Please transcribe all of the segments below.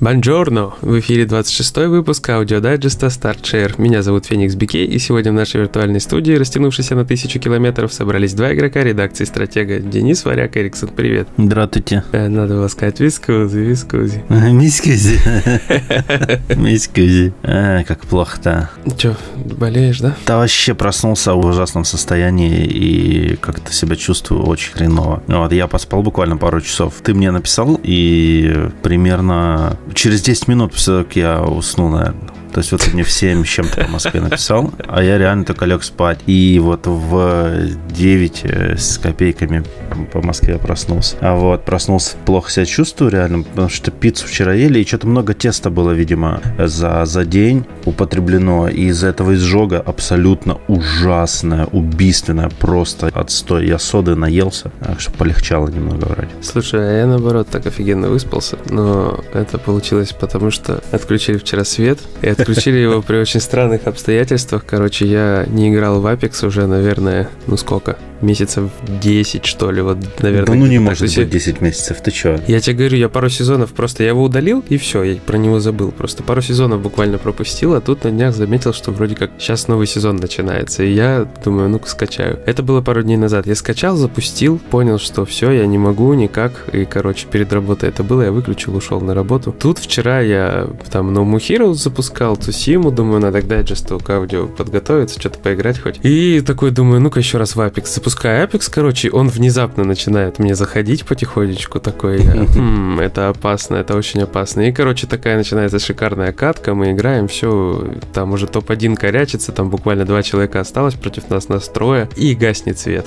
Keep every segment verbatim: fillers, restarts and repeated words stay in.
Бонжорно! В эфире двадцать шестой выпуск аудиодайджеста Start + Share. Меня зовут Феникс БиКей, и сегодня в нашей виртуальной студии, растянувшейся на тысячу километров, собрались два игрока редакции Stratege. Денис Варяк Эриксон, привет. Здравствуйте. Надо было сказать вискузи, вискузи. Мискузи. Мискузи. А, как плохо-то. Че, болеешь, да? Да вообще проснулся в ужасном состоянии и как-то себя чувствую очень хреново. Вот, я поспал буквально пару часов. Ты мне написал, и примерно... Через десять минут я уснул, наверное. То есть вот ты мне в семь с чем-то по Москве написал, а я реально только лег спать. И вот в девять с копейками по Москве проснулся. А вот проснулся, плохо себя чувствую реально, потому что пиццу вчера ели, и что-то много теста было, видимо, за, за день употреблено. И из-за этого изжога абсолютно ужасная, убийственная, просто отстой. Я соды наелся, так что полегчало немного вроде. Слушай, а я наоборот так офигенно выспался, но это получилось потому, что отключили вчера свет, это отключили его при очень странных обстоятельствах. Короче, я не играл в Apex уже, наверное, ну сколько? Месяцев десять, что ли, вот, наверное. Да ну не может быть десять месяцев, ты чё? Я тебе говорю, я пару сезонов просто, я его удалил, и все, я про него забыл. Просто пару сезонов буквально пропустил, а тут на днях заметил, что вроде как сейчас новый сезон начинается, и я думаю, ну-ка скачаю. Это было пару дней назад. Я скачал, запустил, понял, что все, я не могу никак, и, короче, перед работой это было, я выключил, ушел на работу. Тут вчера я там No More Heroes запускал, Тусиму, думаю, надо к дайджесту, к аудио подготовиться, что-то поиграть хоть. И такой думаю, ну-ка еще раз в Apex запускаю. Пускай Apex, короче, он внезапно начинает мне заходить потихонечку, такой, хм, это опасно, это очень опасно. И, короче, такая начинается шикарная катка, мы играем, все, там уже топ один корячится, там буквально два человека осталось против нас, нас трое, и гаснет свет.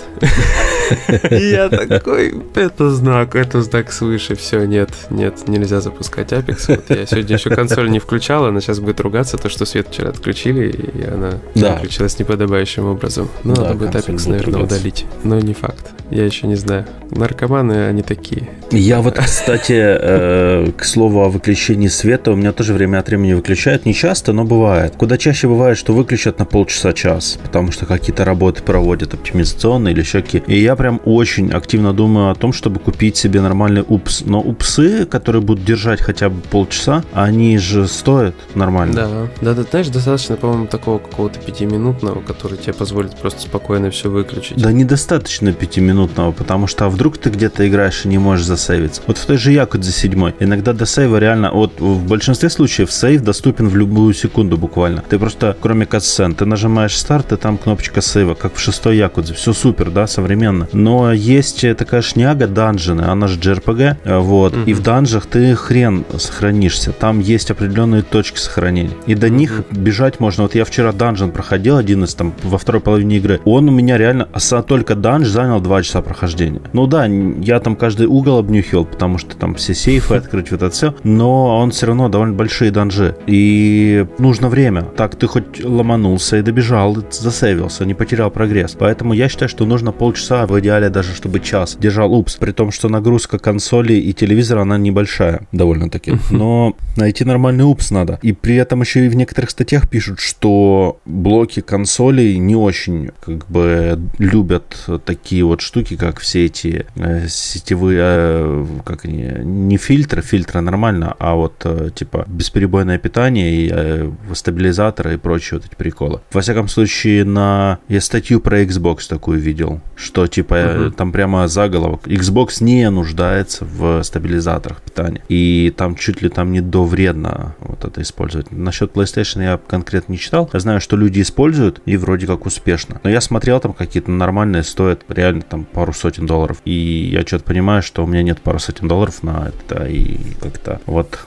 И я такой, это знак, это знак свыше, все, нет, нет, нельзя запускать Apex. Вот я сегодня еще консоль не включал, она сейчас будет ругаться, то, что свет вчера отключили, и она да. включилась неподобающим образом. Ну, да, надо будет Apex, наверное, ругаться. Удалить. Но не факт. Я еще не знаю. Наркоманы, они такие. Я вот, кстати, э, к слову о выключении света, у меня тоже время от времени выключают. Не часто, но бывает. Куда чаще бывает, что выключат на полчаса-час, потому что какие-то работы проводят оптимизационные или еще какие. И я прям очень активно думаю о том, чтобы купить себе нормальный упс. Но упсы, которые будут держать хотя бы полчаса, они же стоят нормально. Да, да, да, знаешь, достаточно, по-моему, такого какого-то пятиминутного, который тебе позволит просто спокойно все выключить. Да недостаточно пятиминутного, потому что а вдруг ты где-то играешь и не можешь засейвиться. Вот в той же Якудзе семь иногда до сейва реально, вот в большинстве случаев сейв доступен в любую секунду буквально. Ты просто, кроме катсцен, ты нажимаешь старт, и там кнопочка сейва, как в шестой Якудзе. Все супер, да, современно. Но есть такая шняга данжины, она же джей ар пи джи, вот, mm-hmm. и в данжах ты хрен сохранишься. Там есть определенные точки сохранения. И до mm-hmm. них бежать можно. Вот я вчера данжен проходил, один из там, во второй половине игры. Он у меня реально... Только данж занял два часа прохождения. Ну да, я там каждый угол обнюхивал, потому что там все сейфы открыть, вот это все. Но он все равно довольно большие данжи. И нужно время. Так ты хоть ломанулся и добежал, засейвился, не потерял прогресс. Поэтому я считаю, что нужно полчаса, в идеале даже чтобы час держал упс. При том, что нагрузка консоли и телевизора, она небольшая довольно-таки. Но найти нормальный упс надо. И при этом еще и в некоторых статьях пишут, что блоки консолей не очень как бы любят любят такие вот штуки, как все эти э, сетевые, э, как они, не фильтры, фильтры нормально, а вот э, типа бесперебойное питание, и, э, стабилизаторы и прочие вот эти приколы. Во всяком случае, на... я статью про Xbox такую видел, что типа uh-huh. э, там прямо заголовок. Xbox не нуждается в стабилизаторах питания. И там чуть ли там не довредно вот это использовать. Насчет PlayStation я конкретно не читал. Я знаю, что люди используют и вроде как успешно. Но я смотрел там какие-то нормальные нормальные стоят реально там пару сотен долларов. И я что-то понимаю, что у меня нет пару сотен долларов на это, и как-то вот...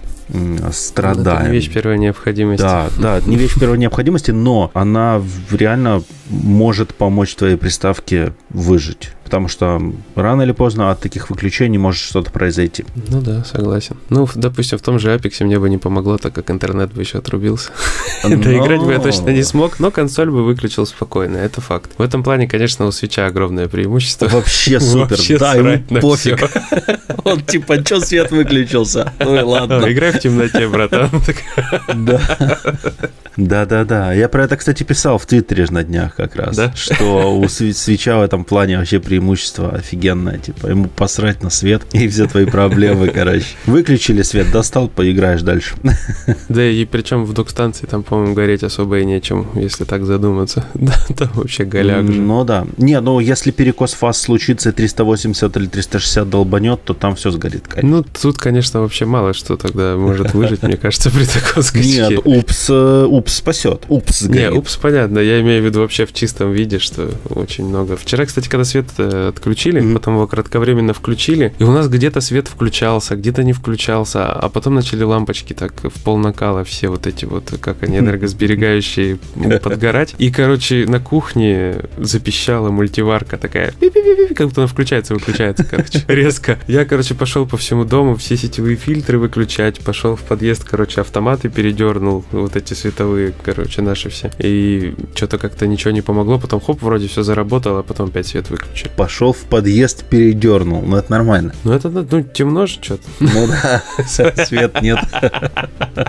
страдаем. Это не вещь первой необходимости. Да, да, не вещь первой необходимости, но она реально может помочь твоей приставке выжить. Потому что рано или поздно от таких выключений может что-то произойти. Ну да, согласен. Ну, допустим, в том же Apex мне бы не помогло, так как интернет бы еще отрубился. Доиграть бы я точно не смог, но консоль бы выключил спокойно, это факт. В этом плане, конечно, у Switch'а огромное преимущество. Вообще супер, да, ему пофиг. Он типа, что свет выключился? Ну и ладно. Играй в темноте, братан. Да. Да-да-да. Я про это, кстати, писал в Твиттере на днях как раз, да? Что у Свитча в этом плане вообще преимущество офигенное. Типа ему посрать на свет и все твои проблемы, короче. Выключили свет, достал, поиграешь дальше. Да, и причем в док-станции там, по-моему, гореть особо и нечем, если так задуматься. Да, там вообще голяк же. Ну да. Не, ну если перекос фаз случится, триста восемьдесят или триста шестьдесят долбанет, то там все сгорит, конечно. Ну тут, конечно, вообще мало что тогда может выжить, мне кажется, при таком скачке. Нет, упс, упс спасет. Упс сгорит. Не, упс, понятно. Я имею в виду вообще в чистом виде, что очень много. Вчера, кстати, когда свет отключили, mm-hmm. потом его кратковременно включили, и у нас где-то свет включался, где-то не включался, а потом начали лампочки так в полнакала все вот эти вот, как они, энергосберегающие, подгорать. И, короче, на кухне запищала мультиварка такая, как будто она включается, выключается, короче, резко. Я, короче, пошел по всему дому все сетевые фильтры выключать, пошел в подъезд, короче, автоматы передернул, вот эти световые, короче, наши все. И что-то как-то ничего не помогло, потом хоп, вроде все заработало, а потом опять свет выключил. Пошел в подъезд, передернул, ну это нормально. Ну это, ну, темно же что-то. Ну да, свет нет.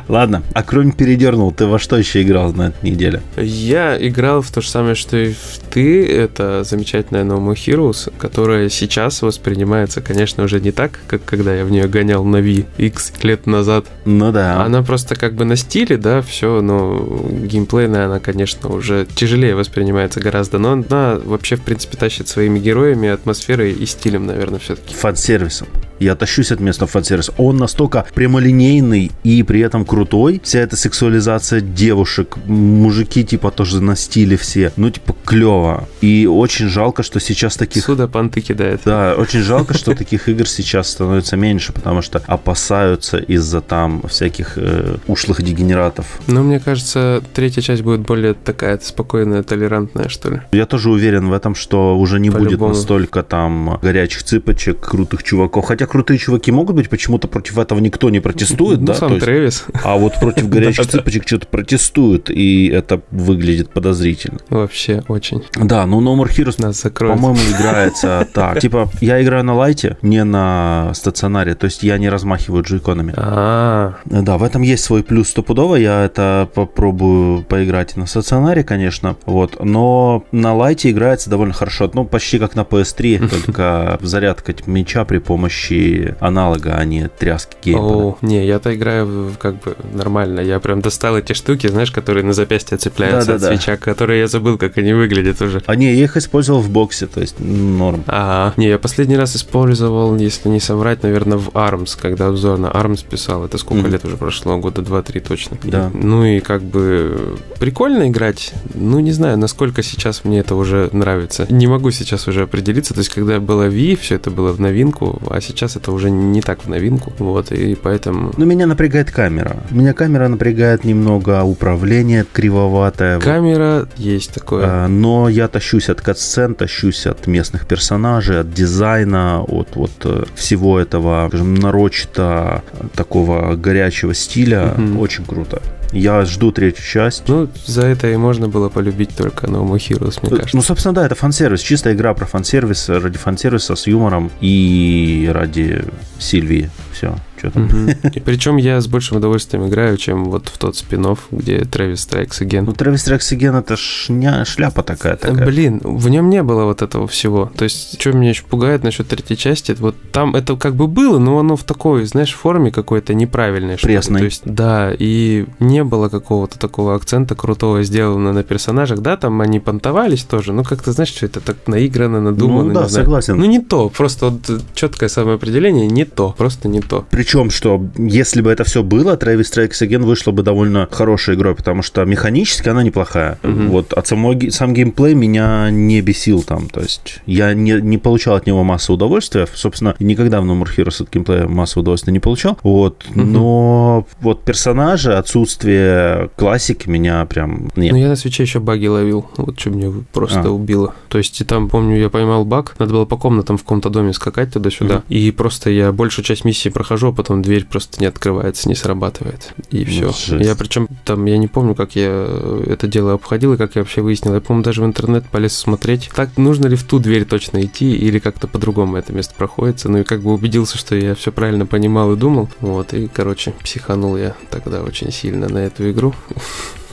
Ладно, а кроме передернул, ты во что еще играл на этой неделе? Я играл в то же самое, что и в ты, это замечательная No More Heroes, которая сейчас воспринимается, конечно, уже не так, как когда я в нее гонял на Wii X лет назад. Ну да. Она просто как бы на стиле, да, все, но геймплейная она, конечно, уже тяжелее воспринимается гораздо, но она вообще, в принципе, тащит своими героями, атмосферой и стилем, наверное, все-таки. Фан-сервисом. Я тащусь от местного фан-сервиса. Он настолько прямолинейный и при этом крутой. Вся эта сексуализация девушек, мужики типа тоже на стиле все. Ну типа клево. И очень жалко, что сейчас таких... Сюда понты кидает. Да, очень жалко, что таких игр сейчас становится меньше, потому что опасаются из-за там всяких ушлых дегенератов. Но мне кажется, третья часть будет более такая спокойная, толерантная, что ли. Я тоже уверен в этом, что уже не будет настолько там горячих цыпочек, крутых чуваков. Хотя крутые чуваки могут быть, почему-то против этого никто не протестует, ну, да? Сам Трэвис. А вот против горячих цыпочек что-то протестуют, и это выглядит подозрительно. Вообще очень. Да, ну No More Heroes, по-моему, играется так. Типа, я играю на лайте, не на стационаре, то есть я не размахиваю джойконами. Да, в этом есть свой плюс стопудово, я это попробую поиграть на стационаре, конечно, вот, но на лайте играется довольно хорошо, ну, почти как на пи эс три, только зарядка мяча при помощи аналога, а не тряски геймпада. О, не, я-то играю как бы нормально, я прям достал эти штуки, знаешь, которые на запястье цепляются, да, от, да, свеча, да, которые я забыл, как они выглядят уже. А не, я их использовал в боксе, то есть норм. Ага. Не, я последний раз использовал, если не соврать, наверное, в Армс, когда обзор на Армс писал, это сколько mm-hmm. лет уже прошло, года два-три точно. Да. И, ну и как бы прикольно играть, ну не знаю, насколько сейчас мне это уже нравится. Не могу сейчас уже определиться, то есть когда была Wii, все это было в новинку, а сейчас это уже не так в новинку, вот, и поэтому... Ну, меня напрягает камера. Меня камера напрягает немного, управление кривоватое. Камера есть такое. А, но я тащусь от катсцен, тащусь от местных персонажей, от дизайна, от вот всего этого, скажем, нарочито такого горячего стиля. Mm-hmm. Очень круто. Я жду третью часть. Ну, за это и можно было полюбить только No More Heroes, мне кажется. Ну, собственно, да, это фан-сервис. Чистая игра про фан-сервис, ради фан-сервиса, с юмором и ради Сильвии. Все. Mm-hmm. Причем я с большим удовольствием играю, чем вот в тот спин-офф, где Travis Strikes Again. Ну, Travis Strikes Again — это шня, шляпа такая, такая. Блин, в нем не было вот этого всего. То есть, что меня еще пугает насчет третьей части, вот там это как бы было, но оно в такой, знаешь, форме какой-то неправильной. Пресной. То есть, да, и не было какого-то такого акцента крутого сделано на персонажах. Да, там они понтовались тоже, но как-то, знаешь, что это так наиграно, надумано. Ну, да, не согласен. Знаю. Ну, не то, просто вот четкое самоопределение — не то, просто не то. Причем, что если бы это все было, Travis Strikes Again вышла бы довольно хорошей игрой, потому что механически она неплохая. Mm-hmm. Вот, от самого, сам геймплей меня не бесил там, то есть я не, не получал от него массу удовольствия, собственно, никогда в No More Heroes от геймплея массу удовольствия не получал, вот, mm-hmm. но вот персонажи, отсутствие классики меня прям... Нет. Ну, я на Switch'е еще баги ловил, вот что меня просто а. убило. То есть, и там, помню, я поймал баг, надо было по комнатам в каком-то доме скакать туда-сюда, mm-hmm. и просто я большую часть миссии прохожу, потом дверь просто не открывается, не срабатывает. И все. Жесть. Я причем там, я не помню, как я это дело обходил и как я вообще выяснил. Я, по-моему, даже в интернет полез смотреть, так нужно ли в ту дверь точно идти или как-то по-другому это место проходится. Ну и как бы убедился, что я все правильно понимал и думал. Вот, и, короче, психанул я тогда очень сильно на эту игру.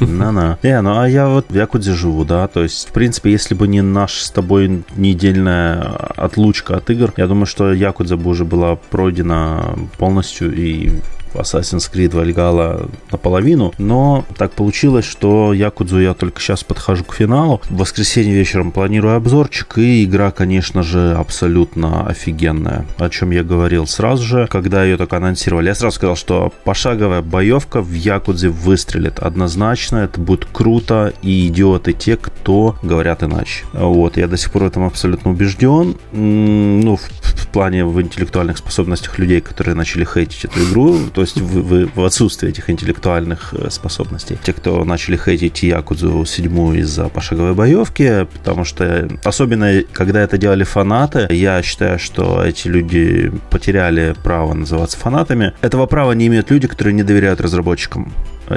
На-на. Не, ну а я вот в Якудзе живу, да, то есть, в принципе, если бы не наша с тобой недельная отлучка от игр, я думаю, что Якудза бы уже была пройдена полностью и... Assassin's Creed Valhalla наполовину, но так получилось, что Якудзу я только сейчас подхожу к финалу. В воскресенье вечером планирую обзорчик, и игра, конечно же, абсолютно офигенная, о чем я говорил сразу же, когда ее только анонсировали. Я сразу сказал, что пошаговая боевка в Якудзе выстрелит однозначно, это будет круто, и идиоты те, кто говорят иначе. Вот, я до сих пор в этом абсолютно убежден, ну, в, в плане в интеллектуальных способностях людей, которые начали хейтить эту игру, то То есть вы, вы в отсутствии этих интеллектуальных способностей. Те, кто начали хейтить Якудзу седьмую из-за пошаговой боевки, потому что, особенно когда это делали фанаты, я считаю, что эти люди потеряли право называться фанатами. Этого права не имеют люди, которые не доверяют разработчикам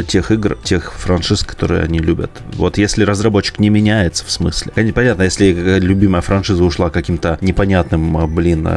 тех игр, тех франшиз, которые они любят. Вот если разработчик не меняется, в смысле. Понятно, если любимая франшиза ушла каким-то непонятным, блин,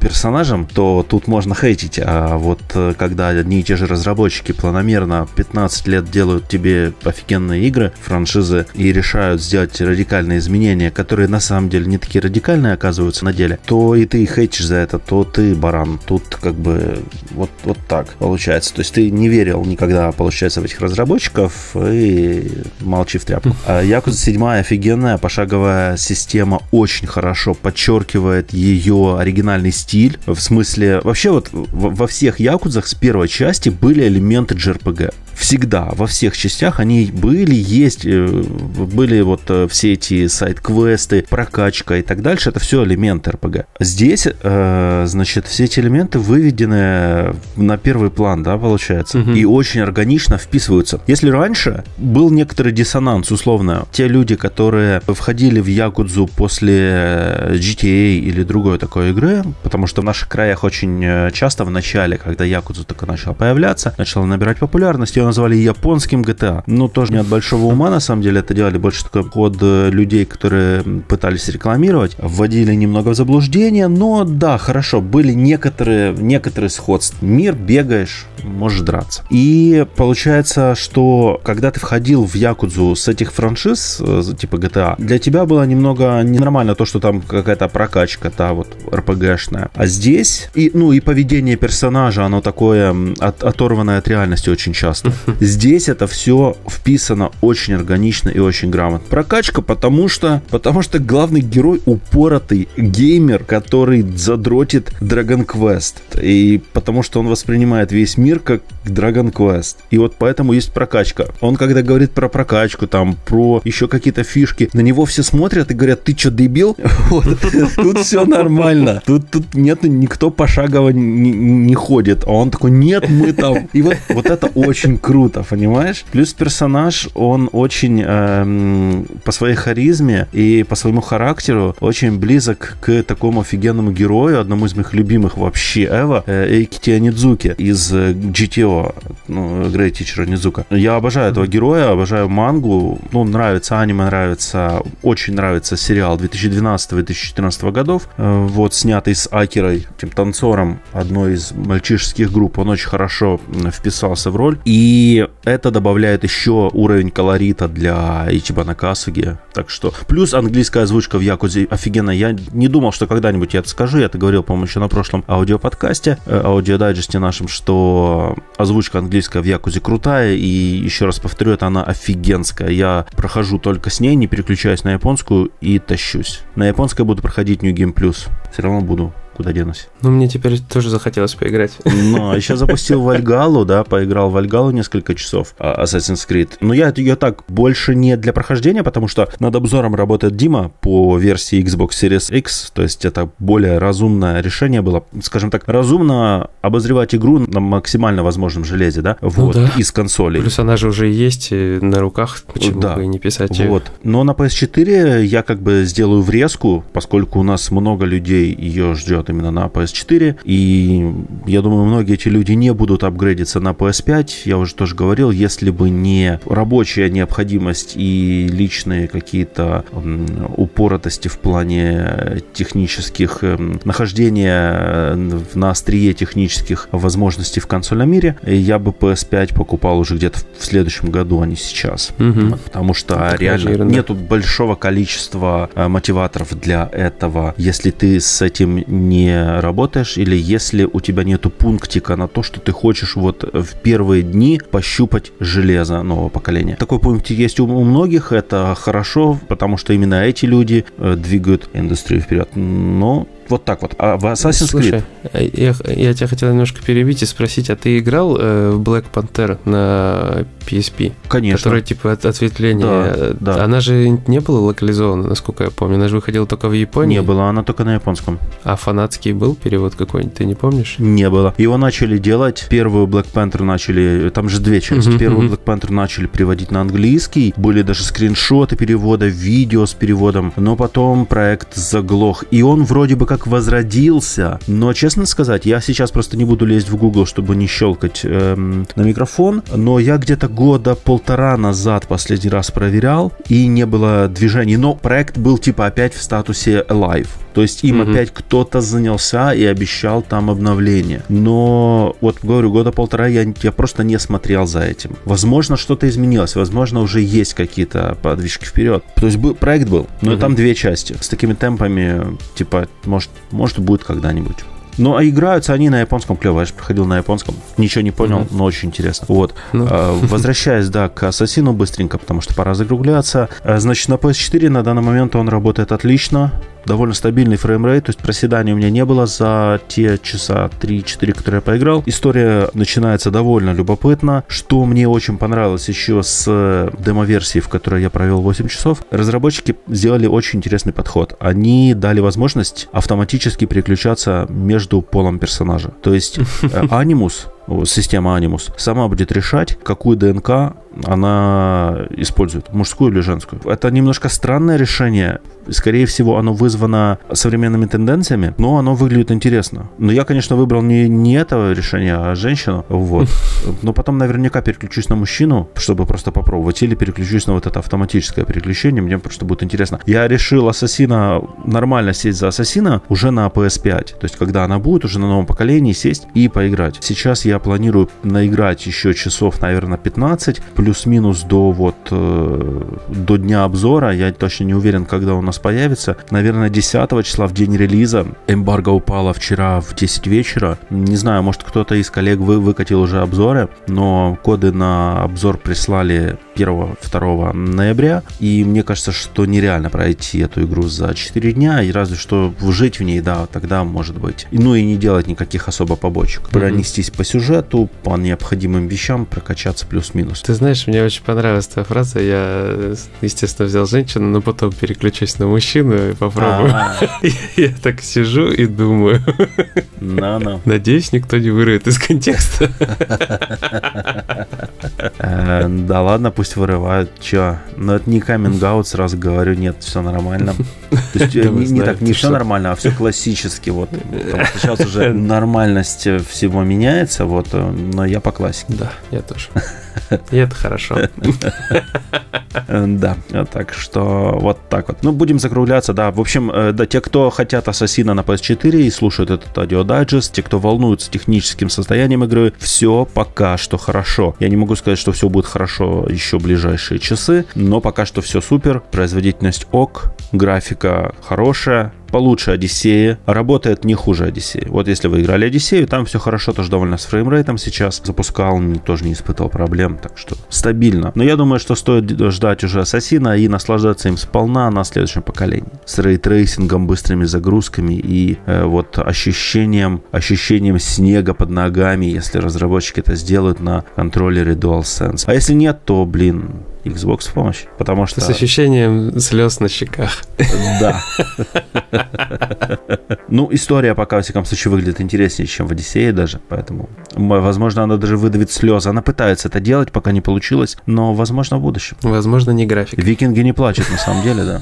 персонажем, то тут можно хейтить. А вот когда одни и те же разработчики планомерно пятнадцать лет делают тебе офигенные игры, франшизы, и решают сделать радикальные изменения, которые на самом деле не такие радикальные оказываются на деле, то и ты хейтишь за это, то ты баран. Тут как бы вот, вот так получается. То есть ты не верил никогда, получается, в этих разработчиков, и молчи в тряпку. Якудза семь офигенная, пошаговая система очень хорошо подчеркивает ее оригинальный стиль. В смысле, вообще вот во всех Якудзах с первой части были элементы джей ар пи джи. Всегда, во всех частях они были, есть, были вот все эти сайд-квесты, прокачка и так дальше, это все элементы эр пи джи. Здесь, значит, все эти элементы выведены на первый план, да, получается, угу. И очень органично вписываются. Если раньше был некоторый диссонанс, условно, те люди, которые входили в Якудзу после джи ти эй или другой такой игры, потому что в наших краях очень часто в начале, когда Якудзу только начал появляться, начала набирать популярность, назвали японским джи ти эй. Но тоже не от большого ума, на самом деле, это делали больше такой ход людей, которые пытались рекламировать, вводили немного в заблуждение, но да, хорошо, были некоторые, некоторые сходства. Мир, бегаешь, можешь драться. И получается, что когда ты входил в Якудзу с этих франшиз, типа джи ти эй, для тебя было немного ненормально то, что там какая-то прокачка, та вот эр пи джи-шная. А здесь, и, ну и поведение персонажа, оно такое от, оторванное от реальности очень часто. Здесь это все вписано очень органично и очень грамотно. Прокачка, потому что, потому что главный герой упоротый геймер, который задротит Dragon Quest. И потому что он воспринимает весь мир как Dragon Quest. И вот поэтому есть прокачка. Он когда говорит про прокачку, там, про еще какие-то фишки, на него все смотрят и говорят, ты что, дебил? Тут все нормально. Тут нет, никто пошагово не ходит. А он такой, нет, мы там. И вот это очень круто, понимаешь? Плюс персонаж, он очень эм, по своей харизме и по своему характеру очень близок к такому офигенному герою, одному из моих любимых вообще эва, Эйкичи Онидзуки из джи ти о, ну, Great Teacher Onizuka. Я обожаю этого героя, обожаю мангу, ну, нравится аниме, нравится, очень нравится сериал две тысячи двенадцатого - две тысячи четырнадцатого годов, э, вот, снятый с Акирой, этим танцором одной из мальчишеских групп, он очень хорошо вписался в роль, и И это добавляет еще уровень колорита для Ичибана Касуги. Так что... Плюс английская озвучка в Якудзе офигенно. Я не думал, что когда-нибудь я это скажу. Я это говорил, по-моему, еще на прошлом аудиоподкасте, аудиодайджесте нашем, что озвучка английская в Якудзе крутая. И еще раз повторю, это она офигенская. Я прохожу только с ней, не переключаюсь на японскую и тащусь. На японской буду проходить New Game Plus. Все равно буду. Куда денусь? Ну, мне теперь тоже захотелось поиграть. Ну, а еще запустил Вальгалу, да, поиграл в Вальгалу несколько часов, Assassin's Creed. Но я ее так больше не для прохождения, потому что над обзором работает Дима по версии Xbox Series X, то есть это более разумное решение было. Скажем так, разумно обозревать игру на максимально возможном железе, да, вот, ну да, из консолей. Плюс она же уже есть на руках, почему да, бы и не писать ее. Вот. Но на пи эс четыре я как бы сделаю врезку, поскольку у нас много людей ее ждет. вот именно на пи эс четыре. И я думаю, многие эти люди не будут апгрейдиться на пи эс пять. Я уже тоже говорил, если бы не рабочая необходимость и личные какие-то упоротости в плане технических, нахождения на острие технических возможностей в консольном мире, я бы пи эс пять покупал уже где-то в следующем году, а не сейчас. Угу. Потому что так реально важно, нету большого количества мотиваторов для этого, если ты с этим не работаешь или если у тебя нету пунктика на то, что ты хочешь вот в первые дни пощупать железо нового поколения. Такой пунктик есть у многих, это хорошо, потому что именно эти люди двигают индустрию вперед. Но вот так вот. А в Assassin's Creed... Слушай, я, я тебя хотел немножко перебить и спросить, а ты играл э, в Black Panther на пи эс пи? Конечно. Которая типа от, ответвление. Да, да. Она же не была локализована, насколько я помню. Она же выходила только в Японии. Не была, она только на японском. А фанатский был перевод какой-нибудь, ты не помнишь? Не было. Его начали делать. Первую Black Panther начали... Там же две части. Uh-huh, Первую uh-huh. Black Panther начали переводить на английский. Были даже скриншоты перевода, видео с переводом. Но потом проект заглох. И он вроде бы как возродился, но, честно сказать, я сейчас просто не буду лезть в Google, чтобы не щелкать эм, на микрофон, но я где-то года полтора назад последний раз проверял, и не было движений, но проект был типа опять в статусе alive, то есть им mm-hmm. опять кто-то занялся и обещал там обновление, но вот, говорю, года полтора я, я просто не смотрел за этим. Возможно, что-то изменилось, возможно, уже есть какие-то подвижки вперед, то есть был, проект был, но mm-hmm. там две части, с такими темпами, типа, может Может, будет когда-нибудь. Ну, а играются они на японском клево. Я же проходил на японском, ничего не понял, mm-hmm. но очень интересно. Вот. Mm-hmm. А, возвращаясь, да, к Ассасину быстренько, потому что пора закругляться. А, значит, на пи эс четыре на данный момент он работает отлично. Довольно стабильный фреймрейт, то есть проседания у меня не было за те часа три-четыре, которые я поиграл. История начинается довольно любопытно. Что мне очень понравилось еще с демо-версии, в которой я провел восемь часов, разработчики сделали очень интересный подход. Они дали возможность автоматически переключаться между полом персонажа. То есть анимус, система анимус, сама будет решать, какую ДНК она использует, мужскую или женскую. Это немножко странное решение. Скорее всего, оно вызвано современными тенденциями, но оно выглядит интересно. Но я, конечно, выбрал не, не это решение, а женщину. Вот. Но потом наверняка переключусь на мужчину, чтобы просто попробовать, или переключусь на вот это автоматическое переключение. Мне просто будет интересно. Я решил Ассасина, нормально сесть за Ассасина уже на пи эс пять. То есть, когда она будет уже на новом поколении, сесть и поиграть. Сейчас я планирую наиграть еще часов, наверное, пятнадцать, плюс-минус до вот э, до дня обзора. Я точно не уверен, когда у нас появится. Наверное, десятого числа, в день релиза. Эмбарго упало вчера в десять вечера. Не знаю, может, кто-то из коллег вы, выкатил уже обзоры, но коды на обзор прислали первого-второго ноября. И мне кажется, что нереально пройти эту игру за четыре дня, и разве что жить в ней, да, тогда может быть. Ну и не делать никаких особо побочек. Пронестись mm-hmm. по сюжету, по необходимым вещам, прокачаться плюс-минус. Ты знаешь, мне очень понравилась твоя фраза. Я, естественно, взял женщину, но потом переключусь на мужчину и попробую. Я так сижу и думаю. Надеюсь, никто не вырвет из контекста. Да ладно, пусть вырывают. Че? Но это не каминг-аут, сразу говорю, нет, все нормально. То есть не так, не все нормально, а все классически. Вот. Сейчас уже нормальность всего меняется, вот, но я по классике. Да, я тоже. И это хорошо. Да, так что вот так вот. Ну, будем закругляться, да. В общем, да, те, кто хотят Ассасина на пи эс четыре и слушают этот аудиодайджест, те, кто волнуются техническим состоянием игры, все пока что хорошо. Я не могу сказать, что все будет хорошо еще ближайшие часы, но пока что все супер. Производительность ок, графика хорошая, получше Одиссеи, работает не хуже Одиссеи. Вот если вы играли Одиссею, там все хорошо, тоже довольно с фреймрейтом сейчас. Запускал, тоже не испытал проблем, так что стабильно. Но я думаю, что стоит ждать уже Ассасина и наслаждаться им сполна на следующем поколении. С рейтрейсингом, быстрыми загрузками и э, вот ощущением, ощущением снега под ногами, если разработчики это сделают на контроллере DualSense. А если нет, то, блин... Xbox в помощь, потому что... С ощущением слез на щеках. Да. Ну, история пока, во всяком случае, выглядит интереснее, чем в Одиссее даже, поэтому, возможно, она даже выдавит слезы. Она пытается это делать, пока не получилось, но, возможно, в будущем. Возможно, не график. Викинги не плачут, на самом деле, да.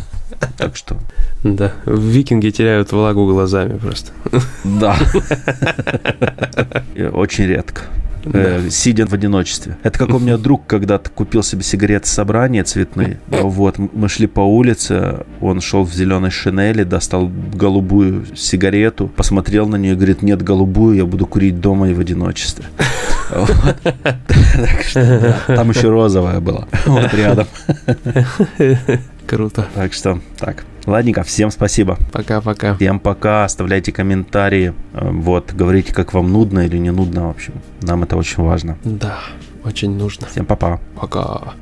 Так что... Да, викинги теряют влагу глазами просто. Да. Очень редко. Э, да. Сидя в одиночестве. Это как у меня друг когда-то купил себе сигареты собрания цветные. Вот, мы шли по улице, он шел в зеленой шинели, достал голубую сигарету, посмотрел на нее и говорит: нет, голубую я буду курить дома и в одиночестве. Там еще розовая была. Вот рядом. Круто. Так что, так. Ладненько, всем спасибо. Пока-пока. Всем пока, оставляйте комментарии. Вот, говорите, как вам нудно или не нудно, в общем. Нам это очень важно. Да, очень нужно. Всем пока. Пока.